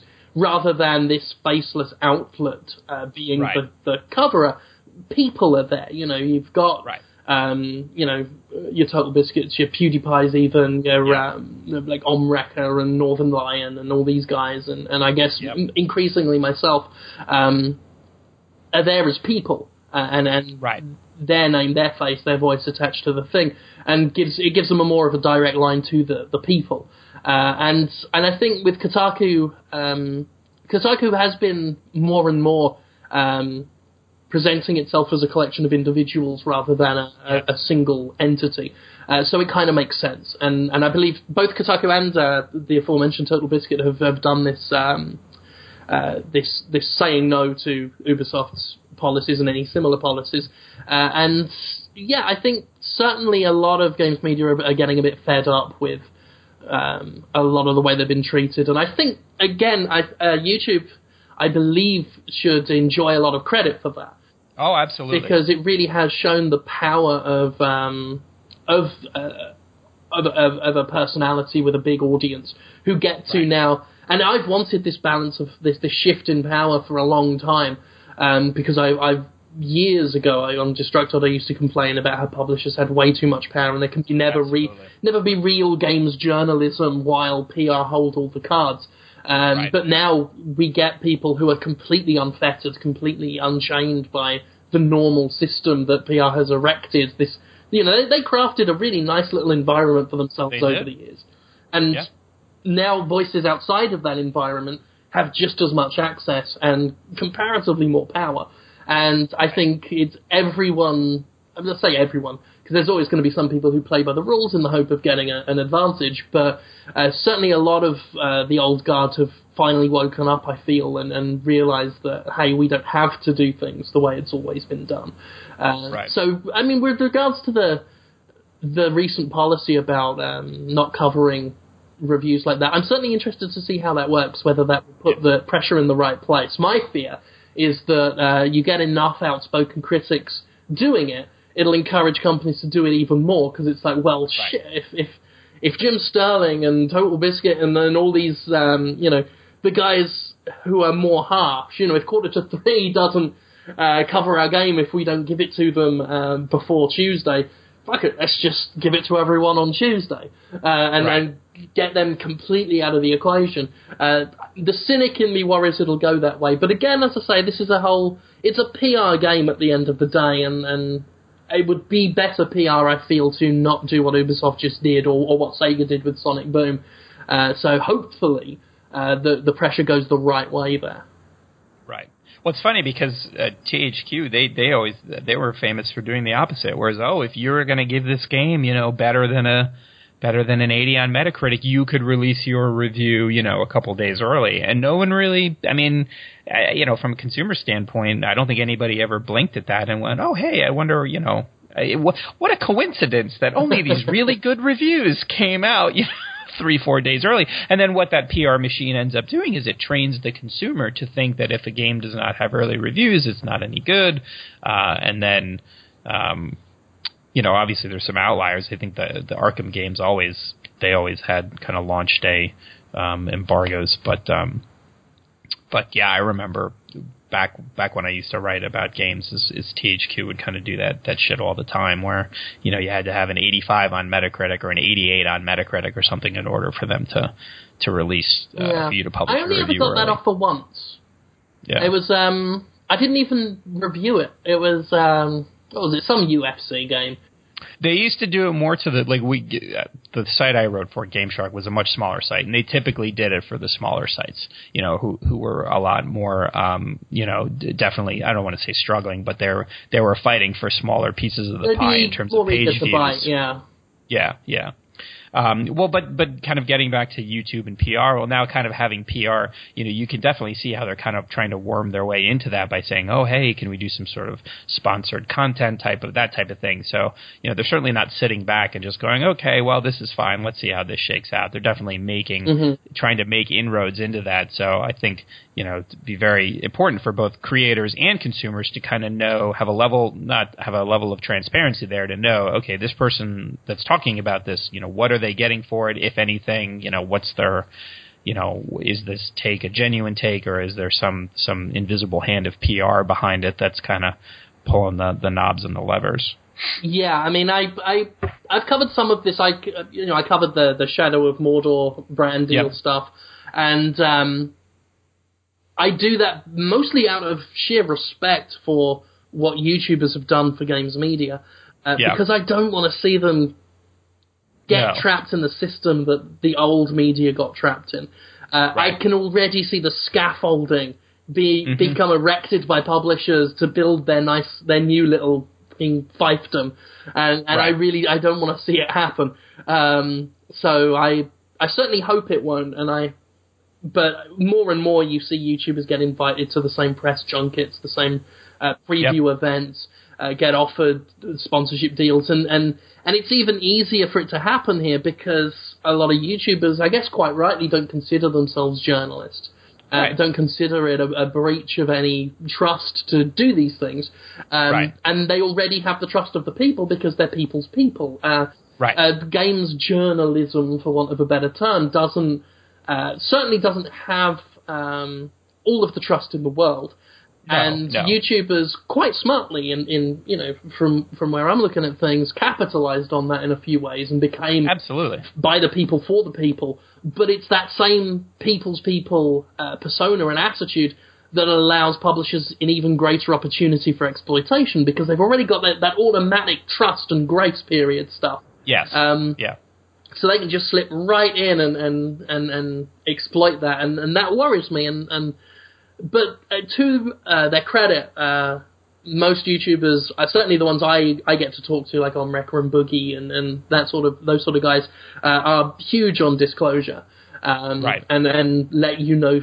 rather than this faceless outlet uh, being right. the, the coverer, people are there. You know, you've got... Right. Um, you know, your Total Biscuits, your PewDiePies even, your yeah. um, like Omrecker and Northern Lion and all these guys, and, and I guess yep. m- increasingly myself, um, are there as people, uh, and, and right. their name, their face, their voice attached to the thing, and gives it gives them a more of a direct line to the, the people. Uh, and and I think with Kotaku, um, Kotaku has been more and more... Um, presenting itself as a collection of individuals rather than a, a, a single entity. Uh, so it kind of makes sense. And, and I believe both Kotaku and uh, the aforementioned Total Biscuit have, have done this, um, uh, this this saying no to Ubisoft's policies and any similar policies. Uh, and, yeah, I think certainly a lot of games media are, are getting a bit fed up with um, a lot of the way they've been treated. And I think, again, I, uh, YouTube, I believe, should enjoy a lot of credit for that. Oh, absolutely! Because it really has shown the power of um, of, uh, of, of of a personality with a big audience who get to right. now. And I've wanted this balance of this this shift in power for a long time, um, because I, I've years ago I, on Destructoid I used to complain about how publishers had way too much power, and there can never absolutely. re never be real games journalism while P R hold all the cards. Um, right. But now we get people who are completely unfettered, completely unchained by the normal system that P R has erected. This, you know, they, they crafted a really nice little environment for themselves they over did. the years. And yeah. now voices outside of that environment have just as much access and comparatively more power. And I think it's everyone I'm going to say everyone, because there's always going to be some people who play by the rules in the hope of getting a, an advantage, but uh, certainly a lot of uh, the old guard have finally woken up, I feel, and, and realised that, hey, we don't have to do things the way it's always been done. Uh, right. So, I mean, with regards to the the recent policy about um, not covering reviews like that, I'm certainly interested to see how that works, whether that will put the pressure in the right place. My fear is that uh, you get enough outspoken critics doing it, it'll encourage companies to do it even more, because it's like, well, right. shit, if, if if Jim Sterling and Total Biscuit and then all these, um, you know, the guys who are more harsh, you know, if Quarter to Three doesn't uh, cover our game if we don't give it to them um, before Tuesday, fuck it, let's just give it to everyone on Tuesday uh, and right. then get them completely out of the equation. Uh, the cynic in me worries it'll go that way. But again, as I say, this is a whole... It's a P R game at the end of the day, and, and it would be better P R, I feel, to not do what Ubisoft just did or, or what Sega did with Sonic Boom. Uh, so hopefully uh, the, the pressure goes the right way there. Right. Well, it's funny because uh, T H Q, they, they always they were famous for doing the opposite, whereas, oh, if you're going to give this game, you know, better than a... better than an eighty on Metacritic, you could release your review, you know, a couple days early. And no one really, I mean, I, you know, from a consumer standpoint, I don't think anybody ever blinked at that and went, oh, hey, I wonder, you know, I, what, what a coincidence that only these really good reviews came out, you know, three, four days early. And then what that P R machine ends up doing is it trains the consumer to think that if a game does not have early reviews, it's not any good. Uh, and then... Um, You know, obviously there's some outliers. I think the the Arkham games always they always had kind of launch day um, embargoes, but um, but yeah, I remember back back when I used to write about games, is, is T H Q would kind of do that that shit all the time, where you know you had to have an eighty-five on Metacritic or an eighty-eight on Metacritic or something in order for them to to release uh, yeah. for you to publish. I only ever got that off for once. Yeah, it was um, I didn't even review it. It was. Um Or was it some U F C game? They used to do it more to the like we uh, the site I wrote for, Game Shark, was a much smaller site, and they typically did it for the smaller sites, you know, who who were a lot more, um, you know, d- definitely I don't want to say struggling, but they're they were fighting for smaller pieces of the Maybe pie in terms of page views. Bite, yeah, yeah, yeah. Um, well, but but kind of getting back to YouTube and P R, well, now kind of having P R, you know, you can definitely see how they're kind of trying to worm their way into that by saying, oh, hey, can we do some sort of sponsored content type of that type of thing? So, you know, they're certainly not sitting back and just going, okay, well, this is fine. Let's see how this shakes out. They're definitely making, mm-hmm. trying to make inroads into that. So I think, you know, it'd be very important for both creators and consumers to kind of know, have a level, not have a level of transparency there to know, okay, this person that's talking about this, you know, what are they they getting for it, if anything? You know, what's their, you know, is this take a genuine take, or is there some some invisible hand of P R behind it that's kind of pulling the, the knobs and the levers? Yeah, I mean, I I I've covered some of this. I you know I covered the the Shadow of Mordor brand deal yep. stuff, and um, I do that mostly out of sheer respect for what YouTubers have done for games media, uh, yeah. because I don't want to see them get no. trapped in the system that the old media got trapped in. Uh, right. I can already see the scaffolding be mm-hmm. become erected by publishers to build their nice, their new little thing, fiefdom, and, and right. I really, I don't want to see it happen. Um, so I, I certainly hope it won't. And I, but more and more you see YouTubers get invited to the same press junkets, the same uh, preview yep. events. Uh, get offered sponsorship deals, and, and, and it's even easier for it to happen here because a lot of YouTubers, I guess quite rightly, don't consider themselves journalists, uh, right. don't consider it a, a breach of any trust to do these things, um, right. and they already have the trust of the people because they're people's people. Uh, right. uh, games journalism, for want of a better term, doesn't uh, certainly doesn't have um, all of the trust in the world. No, and no. YouTubers, quite smartly, in, in you know, from, from where I'm looking at things, capitalized on that in a few ways and became absolutely by the people for the people. But it's that same people's people uh, persona and attitude that allows publishers an even greater opportunity for exploitation because they've already got that, that automatic trust and grace period stuff. Yes. Um, yeah. So they can just slip right in and and, and, and exploit that, and, and that worries me. And and. But uh, to uh, their credit, uh, most YouTubers, uh, certainly the ones I, I get to talk to, like on Wrecker and Boogie and, and that sort of those sort of guys, uh, are huge on disclosure, um, right. and and let you know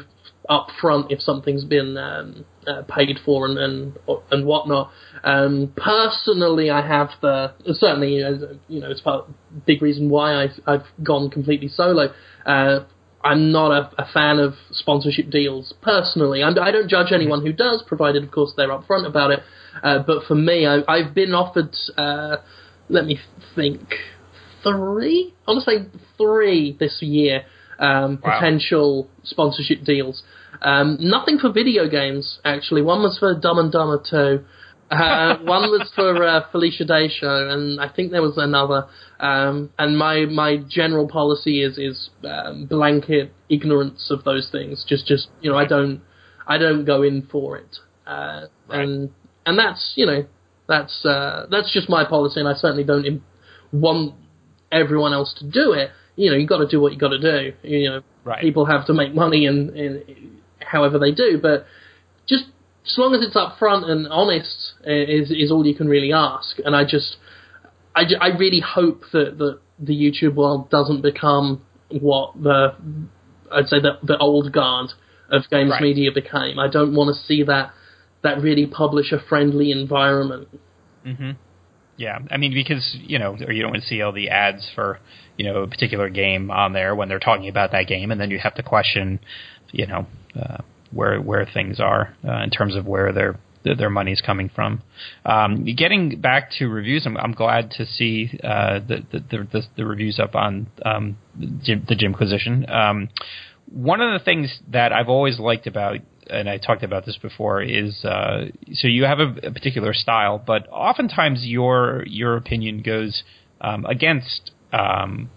up front if something's been um, uh, paid for and and, and whatnot. Um, personally, I have the certainly you know it's part big reason why I've I've gone completely solo. Uh, I'm not a, a fan of sponsorship deals personally. I'm, I don't judge anyone who does, provided, of course, they're upfront about it. Uh, but for me, I, I've been offered, uh, let me think, three? I want to say three this year, um, wow. potential sponsorship deals. Um, nothing for video games, actually. One was for Dumb and Dumber two. Uh, one was for uh, Felicia Day Show, and I think there was another. Um, and my, my general policy is is um, blanket ignorance of those things. Just just you know, I don't I don't go in for it. Uh, right. And and that's you know that's uh, that's just my policy, and I certainly don't imp- want everyone else to do it. You know, you got to do what you got to do. You know, right. People have to make money, and, and however they do, but just. As long as it's upfront and honest is is all you can really ask. And I just, I, I really hope that, that the YouTube world doesn't become what the, I'd say the, the old guard of games right. media became. I don't want to see that, that really publisher-friendly environment. Mm-hmm. Yeah, I mean, because, you know, or you don't want to see all the ads for, you know, a particular game on there when they're talking about that game, and then you have to question, you know... Uh, where where things are uh, in terms of where their their money's coming from. Um, getting back to reviews, I'm, I'm glad to see uh, the, the, the the reviews up on um, the Jimquisition. Um, one of the things that I've always liked about, and I talked about this before, is uh, so you have a, a particular style, but oftentimes your your opinion goes um, against, um,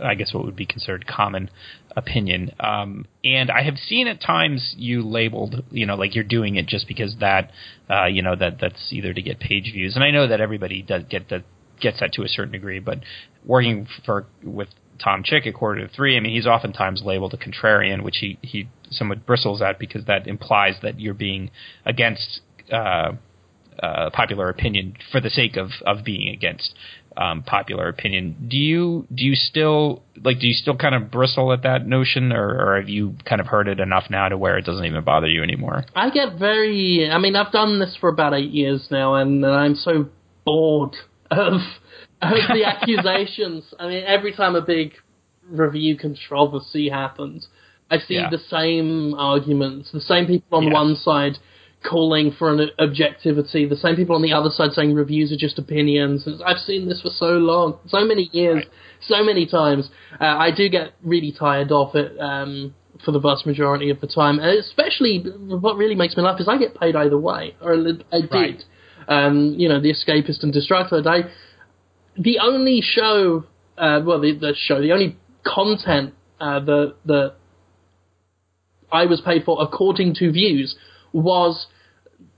I guess, what would be considered common opinion. Um, and I have seen at times you labeled, you know, like you're doing it just because that, uh, you know, that that's either to get page views. And I know that everybody does get that, gets that to a certain degree, but working for, with Tom Chick at Quarter to Three, I mean, he's oftentimes labeled a contrarian, which he, he somewhat bristles at because that implies that you're being against, uh, uh, popular opinion for the sake of, of being against, um, popular opinion. Do you, do you still like, do you still kind of bristle at that notion, or, or have you kind of heard it enough now to where it doesn't even bother you anymore? I get very, I mean, I've done this for about eight years now, and, and I'm so bored of, of the accusations. I mean, every time a big review controversy happens, I see yeah. the same arguments, the same people on yeah. one side calling for an objectivity, the same people on the other side saying reviews are just opinions. I've seen this for so long, so many years, right. so many times. Uh, I do get really tired of it um, for the vast majority of the time. And especially, what really makes me laugh is I get paid either way, or I did. Right. Um, you know, The Escapist and Destructoid. I, the only show, uh, well, the, the show, the only content uh, that the I was paid for according to views was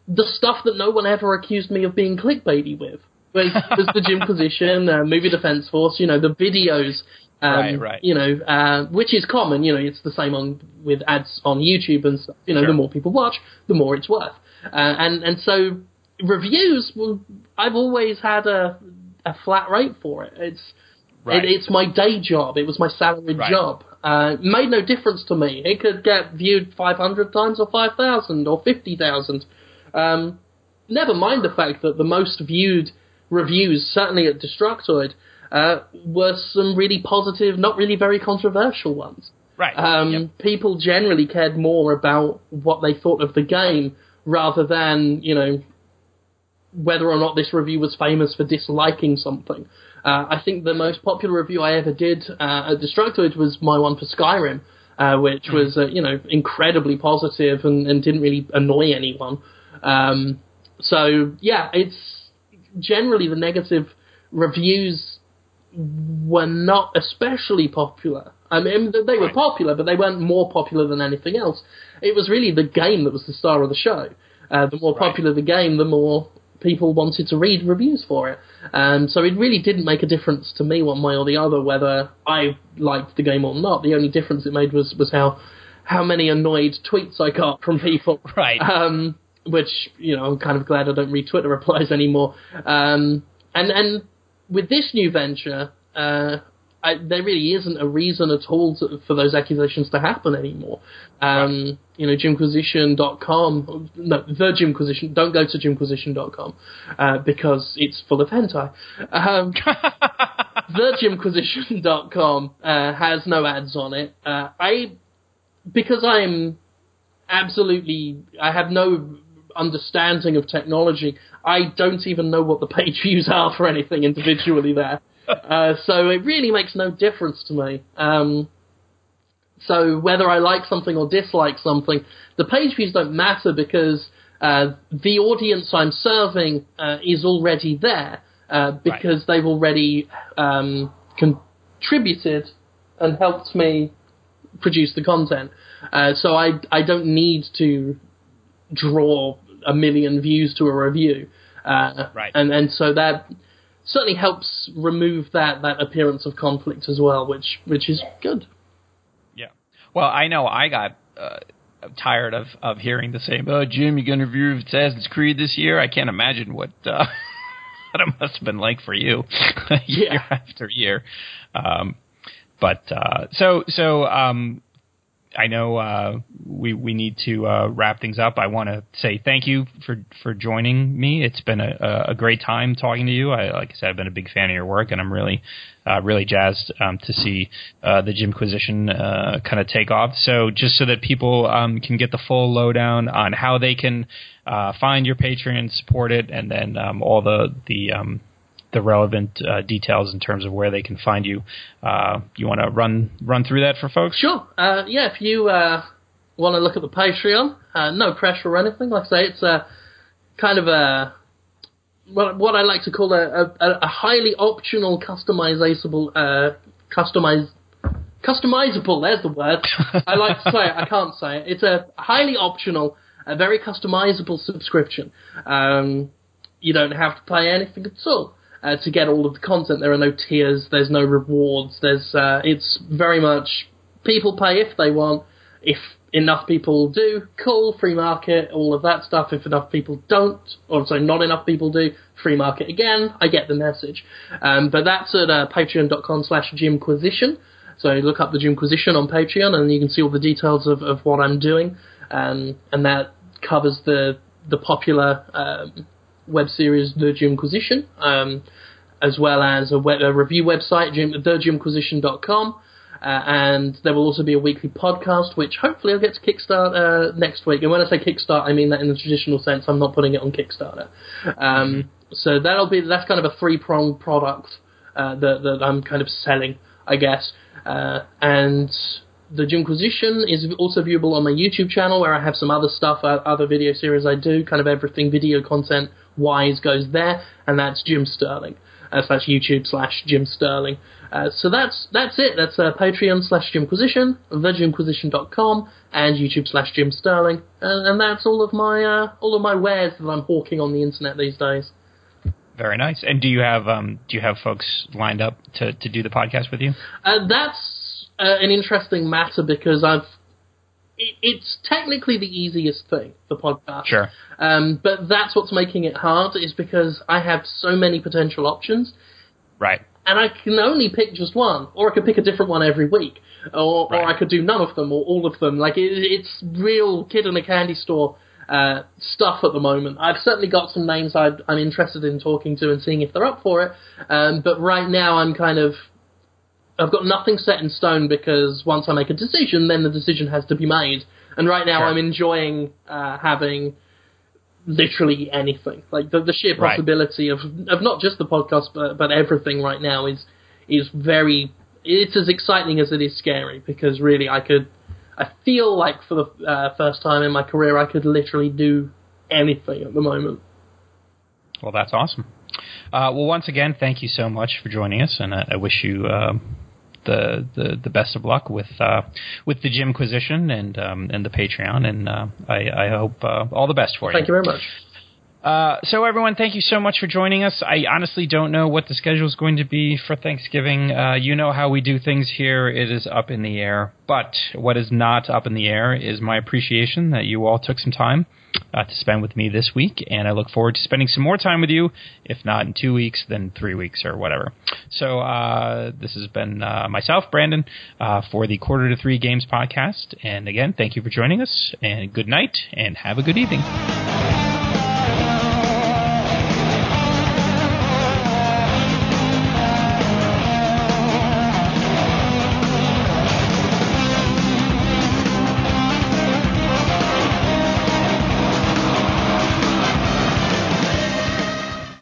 the stuff that no one ever accused me of being clickbaity with. It was the Jimquisition, uh, Movie Defense Force, you know, the videos, um, right, right. you know, uh, which is common, you know, it's the same on with ads on YouTube and stuff. You know, sure. the more people watch, the more it's worth. Uh, and, and so reviews, well, I've always had a, a flat rate for it. It's right. it, it's my day job. It was my salaried right. job. Uh, made no difference to me. It could get viewed five hundred times or five thousand or fifty thousand. Um, never mind the fact that the most viewed reviews, certainly at Destructoid, uh, were some really positive, not really very controversial ones. Right. Um, yep. People generally cared more about what they thought of the game rather than, you know, whether or not this review was famous for disliking something. Uh, I think the most popular review I ever did uh, at Destructoid was my one for Skyrim, uh, which was, uh, you know, incredibly positive and, and didn't really annoy anyone. Um, so, yeah, it's generally the negative reviews were not especially popular. I mean, they were popular, but they weren't more popular than anything else. It was really the game that was the star of the show. Uh, the more popular the game, the more people wanted to read reviews for it. Um, so it really didn't make a difference to me one way or the other whether I liked the game or not. The only difference it made was, was how how many annoyed tweets I got from people. Right. Um, which, you know, I'm kind of glad I don't read Twitter replies anymore. Um, and and with this new venture, uh, I, there really isn't a reason at all to, for those accusations to happen anymore. Um, right. You know, Jimquisition dot com, no, the Jimquisition, don't go to Jimquisition dot com uh, because it's full of hentai. Um, the Jimquisition dot com uh, has no ads on it. Uh, I, because I'm absolutely, I have no understanding of technology, I don't even know what the page views are for anything individually there. Uh, so it really makes no difference to me. Um, so whether I like something or dislike something, the page views don't matter because uh, the audience I'm serving uh, is already there uh, because right. they've already um, contributed and helped me produce the content. Uh, so I, I don't need to draw a million views to a review. Uh, right. And, and so that certainly helps remove that, that appearance of conflict as well, which which is good. Yeah. Well, I know I got uh, tired of, of hearing the same, oh, Jim, you're going to review Assassin's Creed this year? I can't imagine what, uh, what it must have been like for you year yeah. after year. Um, but uh, so, so um, I know uh, we we need to uh, wrap things up. I want to say thank you for, for joining me. It's been a, a great time talking to you. I, like I said, I've been a big fan of your work, and I'm really uh, really jazzed um, to see uh, the Jimquisition uh, kind of take off. So just so that people um, can get the full lowdown on how they can uh, find your Patreon, support it, and then um, all the the um, the relevant uh, details in terms of where they can find you. Uh, you want to run run through that for folks? Sure. Uh, yeah, if you uh, want to look at the Patreon, uh, no pressure or anything. Like I say, it's a kind of a, well, what I like to call a, a, a highly optional, customizable, uh, customiz- customizable, there's the word. I like to say it, I can't say it. It's a highly optional, a very customizable subscription. Um, you don't have to pay anything at all. Uh, to get all of the content, there are no tiers, there's no rewards, there's uh, it's very much people pay if they want, if enough people do, cool, free market, all of that stuff. If enough people don't, or sorry, not enough people do, free market again. I get the message. Um, but that's at uh, patreon.com slash Jimquisition, so look up the Jimquisition on Patreon and you can see all the details of, of what I'm doing, um, and that covers the, the popular... Um, web series The Jimquisition, um, as well as a, web, a review website, Jim, the jimquisition dot com, uh, and there will also be a weekly podcast, which hopefully I'll get to kickstart uh, next week. And when I say kickstart, I mean that in the traditional sense. I'm not putting it on Kickstarter. Um, so that'll be that's kind of a three-pronged product uh, that, that I'm kind of selling, I guess. Uh, and The Jimquisition is also viewable on my YouTube channel, where I have some other stuff, uh, other video series I do, kind of everything video content wise goes there, and that's Jim Sterling. Uh, so that's YouTube slash Jim Sterling. Uh, so that's that's it. That's uh, Patreon slash Jimquisition, the jimquisition dot com, and YouTube slash Jim Sterling, and, and that's all of my uh, all of my wares that I'm hawking on the internet these days. Very nice. And do you have um, do you have folks lined up to, to do the podcast with you? Uh, that's uh, an interesting matter because I've. It's technically the easiest thing, the podcast. Sure. Um, but that's what's making it hard, is because I have so many potential options. Right. And I can only pick just one, or I could pick a different one every week, or, right. or I could do none of them, or all of them. Like, it, it's real kid in a candy store uh, stuff at the moment. I've certainly got some names I'd, I'm interested in talking to and seeing if they're up for it, um, but right now I'm kind of... I've got nothing set in stone because once I make a decision, then the decision has to be made. And right now sure. I'm enjoying uh, having literally anything. Like the, the sheer possibility right. of, of not just the podcast, but, but everything right now is is very... It's as exciting as it is scary because really I could... I feel like for the uh, first time in my career I could literally do anything at the moment. Well, that's awesome. Uh, well, once again, thank you so much for joining us, and I, I wish you... Um The, the the best of luck with uh, with the Jimquisition and um, and the Patreon, and uh, I, I hope uh, all the best for you. Thank you very much. Uh, so, everyone, thank you so much for joining us. I honestly don't know what the schedule is going to be for Thanksgiving. Uh, you know how we do things here. It is up in the air. But what is not up in the air is my appreciation that you all took some time uh, to spend with me this week. And I look forward to spending some more time with you, if not in two weeks, then three weeks or whatever. So uh, this has been uh, myself, Brandon, uh, for the Quarter to Three Games podcast. And again, thank you for joining us. And good night and have a good evening.